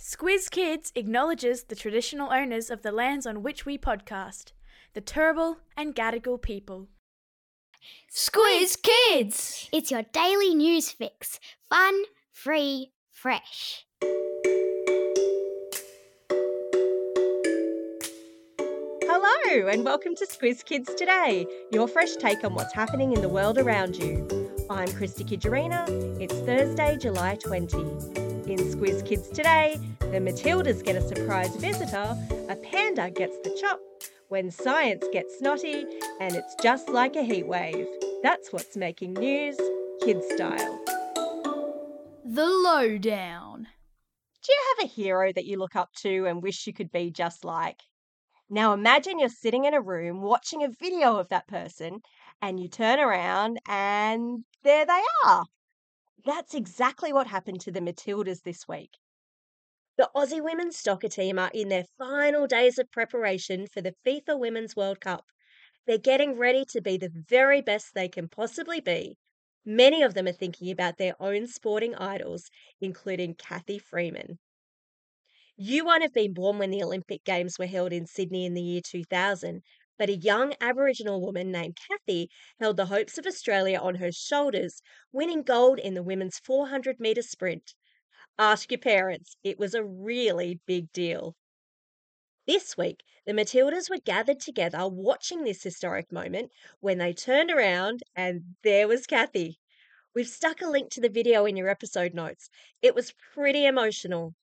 Squiz Kids acknowledges the traditional owners of the lands on which we podcast, the Turrbal and Gadigal people. Squiz Kids! It's your daily news fix. Fun, free, fresh. Hello and welcome to Squiz Kids Today, your fresh take on what's happening in the world around you. I'm Krista Kijerina. It's Thursday, July 20. In Squiz Kids Today, the Matildas get a surprise visitor, a panda gets the chop, when science gets snotty, and it's just like a heatwave. That's what's making news, kid style. The Lowdown. Do you have a hero that you look up to and wish you could be just like? Now imagine you're sitting in a room watching a video of that person, and you turn around and there they are. That's exactly what happened to the Matildas this week. The Aussie women's soccer team are in their final days of preparation for the FIFA Women's World Cup. They're getting ready to be the very best they can possibly be. Many of them are thinking about their own sporting idols, including Cathy Freeman. You won't have been born when the Olympic Games were held in Sydney in the year 2000, but a young Aboriginal woman named Cathy held the hopes of Australia on her shoulders, winning gold in the women's 400-metre sprint. Ask your parents, it was a really big deal. This week, the Matildas were gathered together watching this historic moment when they turned around and there was Cathy. We've stuck a link to the video in your episode notes. It was pretty emotional.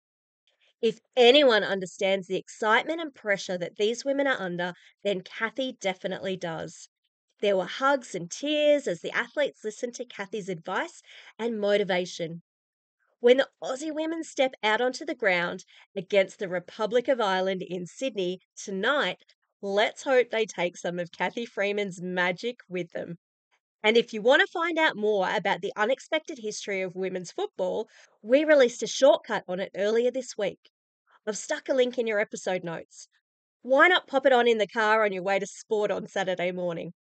If anyone understands the excitement and pressure that these women are under, then Cathy definitely does. There were hugs and tears as the athletes listened to Cathy's advice and motivation. When the Aussie women step out onto the ground against the Republic of Ireland in Sydney tonight, let's hope they take some of Cathy Freeman's magic with them. And if you want to find out more about the unexpected history of women's football, we released a shortcut on it earlier this week. I've stuck a link in your episode notes. Why not pop it on in the car on your way to sport on Saturday morning?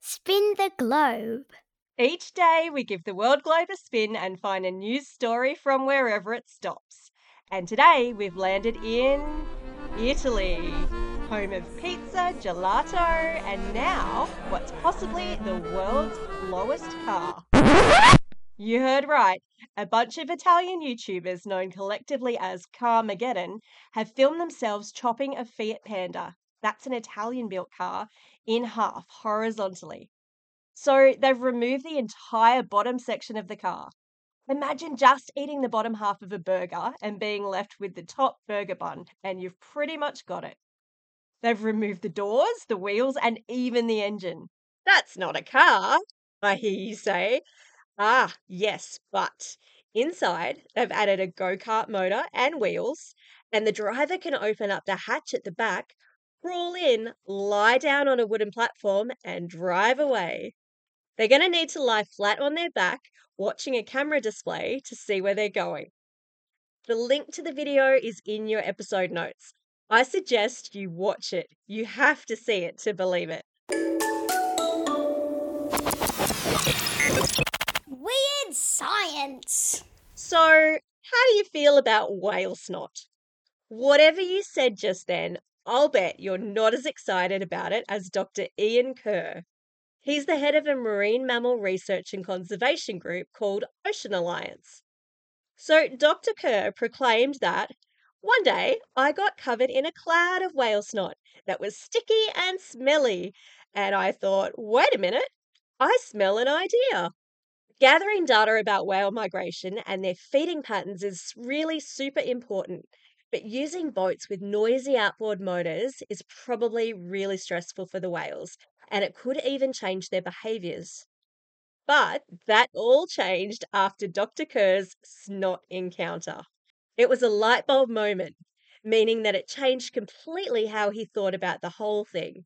Spin the globe. Each day we give the world globe a spin and find a news story from wherever it stops. And today we've landed in Italy, home of pizza, gelato, and now what's possibly the world's lowest car. You heard right. A bunch of Italian YouTubers known collectively as Carmageddon have filmed themselves chopping a Fiat Panda, that's an Italian-built car, in half horizontally. So they've removed the entire bottom section of the car. Imagine just eating the bottom half of a burger and being left with the top burger bun, and you've pretty much got it. They've removed the doors, the wheels, and even the engine. That's not a car, I hear you say. Ah, yes, but inside they've added a go-kart motor and wheels, and the driver can open up the hatch at the back, crawl in, lie down on a wooden platform, and drive away. They're going to need to lie flat on their back, watching a camera display to see where they're going. The link to the video is in your episode notes. I suggest you watch it. You have to see it to believe it. Weird science. So, how do you feel about whale snot? Whatever you said just then, I'll bet you're not as excited about it as Dr. Ian Kerr. He's the head of a marine mammal research and conservation group called Ocean Alliance. So Dr. Kerr proclaimed that, "One day I got covered in a cloud of whale snot that was sticky and smelly, and I thought, wait a minute, I smell an idea." Gathering data about whale migration and their feeding patterns is really super important, but using boats with noisy outboard motors is probably really stressful for the whales, and it could even change their behaviours. But that all changed after Dr. Kerr's snot encounter. It was a light bulb moment, meaning that it changed completely how he thought about the whole thing.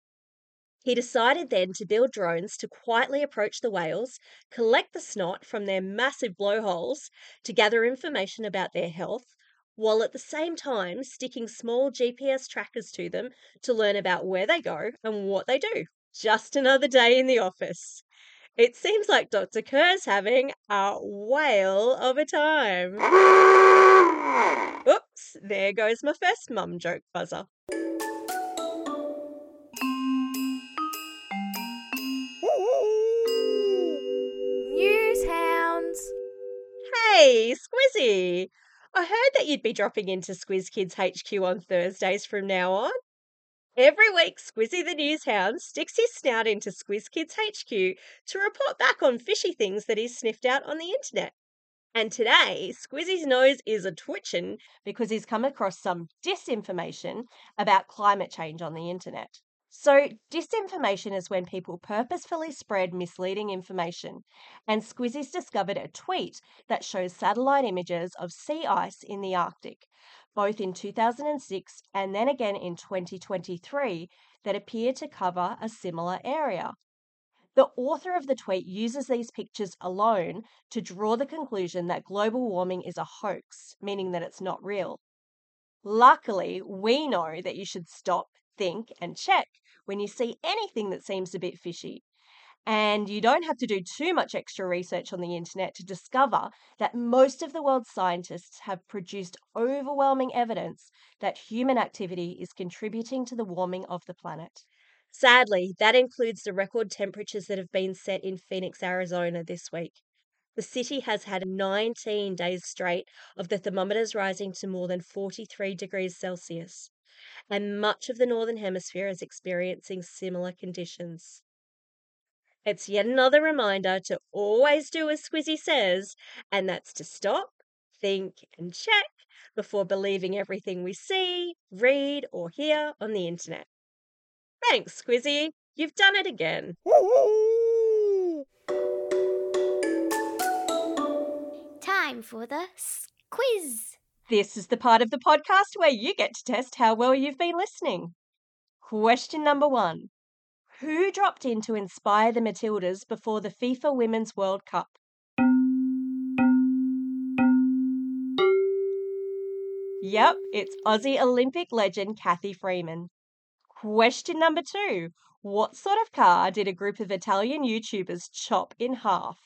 He decided then to build drones to quietly approach the whales, collect the snot from their massive blowholes to gather information about their health, while at the same time sticking small GPS trackers to them to learn about where they go and what they do. Just another day in the office. It seems like Dr. Kerr's having a whale of a time. Oops, there goes my first mum joke buzzer. News hounds. Hey, Squizzy. I heard that you'd be dropping into Squiz Kids HQ on Thursdays from now on. Every week, Squizzy the News Hound sticks his snout into Squiz Kids HQ to report back on fishy things that he's sniffed out on the internet. And today, Squizzy's nose is a-twitchin' because he's come across some disinformation about climate change on the internet. So, disinformation is when people purposefully spread misleading information, and Squizzy's discovered a tweet that shows satellite images of sea ice in the Arctic, both in 2006 and then again in 2023, that appear to cover a similar area. The author of the tweet uses these pictures alone to draw the conclusion that global warming is a hoax, meaning that it's not real. Luckily, we know that you should stop, think, and check when you see anything that seems a bit fishy. And you don't have to do too much extra research on the internet to discover that most of the world's scientists have produced overwhelming evidence that human activity is contributing to the warming of the planet. Sadly, that includes the record temperatures that have been set in Phoenix, Arizona this week. The city has had 19 days straight of the thermometers rising to more than 43 degrees Celsius. And much of the Northern Hemisphere is experiencing similar conditions. It's yet another reminder to always do as Squizzy says, and that's to stop, think, and check before believing everything we see, read, or hear on the internet. Thanks, Squizzy. You've done it again. Time for the Squiz. This is the part of the podcast where you get to test how well you've been listening. Question number 1. Who dropped in to inspire the Matildas before the FIFA Women's World Cup? Yep, it's Aussie Olympic legend Cathy Freeman. Question number 2. What sort of car did a group of Italian YouTubers chop in half?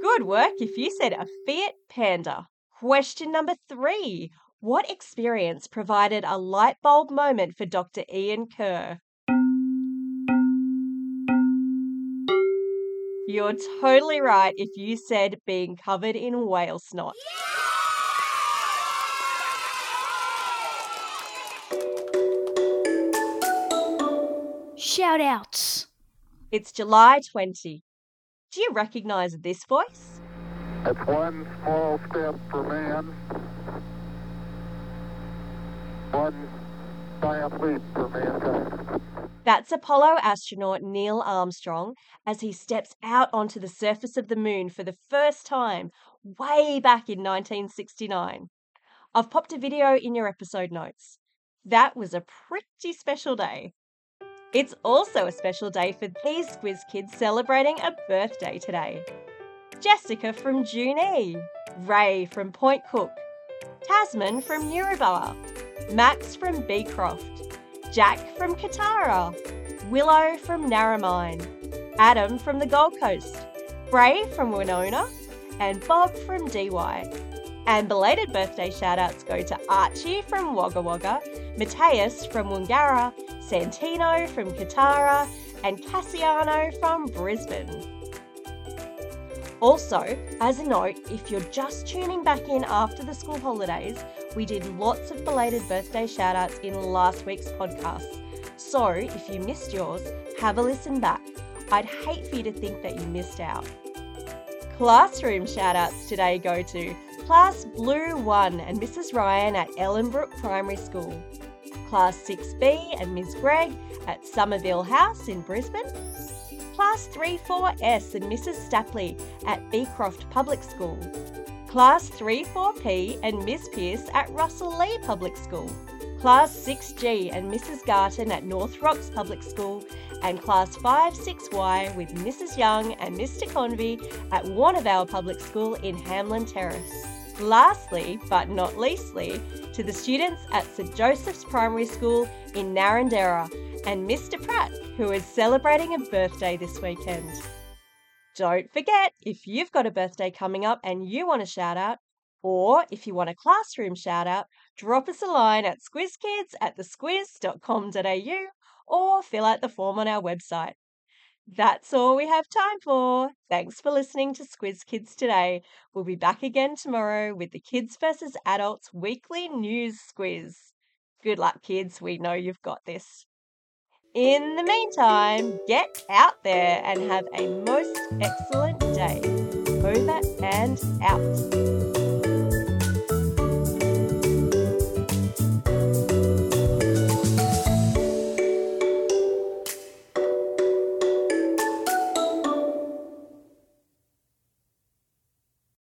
Good work if you said a Fiat Panda. Question number 3. What experience provided a light bulb moment for Dr. Ian Kerr? You're totally right if you said being covered in whale snot. Yeah! Shout outs. It's July 20. Do you recognise this voice? It's one small step for man, one giant leap for mankind. That's Apollo astronaut Neil Armstrong as he steps out onto the surface of the moon for the first time way back in 1969. I've popped a video in your episode notes. That was a pretty special day. It's also a special day for these Squiz Kids celebrating a birthday today. Jessica from Junee, Ray from Point Cook, Tasman from Nuruboa, Max from Beecroft, Jack from Katara, Willow from Narromine, Adam from the Gold Coast, Bray from Winona, and Bob from DY. And belated birthday shout-outs go to Archie from Wagga Wagga, Mateus from Woongarra, Santino from Katara, and Cassiano from Brisbane. Also, as a note, if you're just tuning back in after the school holidays, we did lots of belated birthday shout-outs in last week's podcast. So, if you missed yours, have a listen back. I'd hate for you to think that you missed out. Classroom shout-outs today go to Class Blue 1 and Mrs. Ryan at Ellenbrook Primary School, Class 6B and Ms. Gregg at Somerville House in Brisbane, Class 34S and Mrs. Stapley at Beecroft Public School, Class 34P and Ms. Pierce at Russell Lee Public School, Class 6G and Mrs. Garton at North Rocks Public School, and Class 5-6Y with Mrs. Young and Mr. Convey at Warnervale Public School in Hamlin Terrace. Lastly, but not leastly, to the students at St Joseph's Primary School in Narandera and Mr. Pratt, who is celebrating a birthday this weekend. Don't forget, if you've got a birthday coming up and you want a shout-out, or if you want a classroom shout-out, drop us a line at squizkids@thesquiz.com.au or fill out the form on our website. That's all we have time for. Thanks for listening to Squiz Kids today. We'll be back again tomorrow with the Kids vs. Adults Weekly News Squiz. Good luck, kids. We know you've got this. In the meantime, get out there and have a most excellent day. Over and out.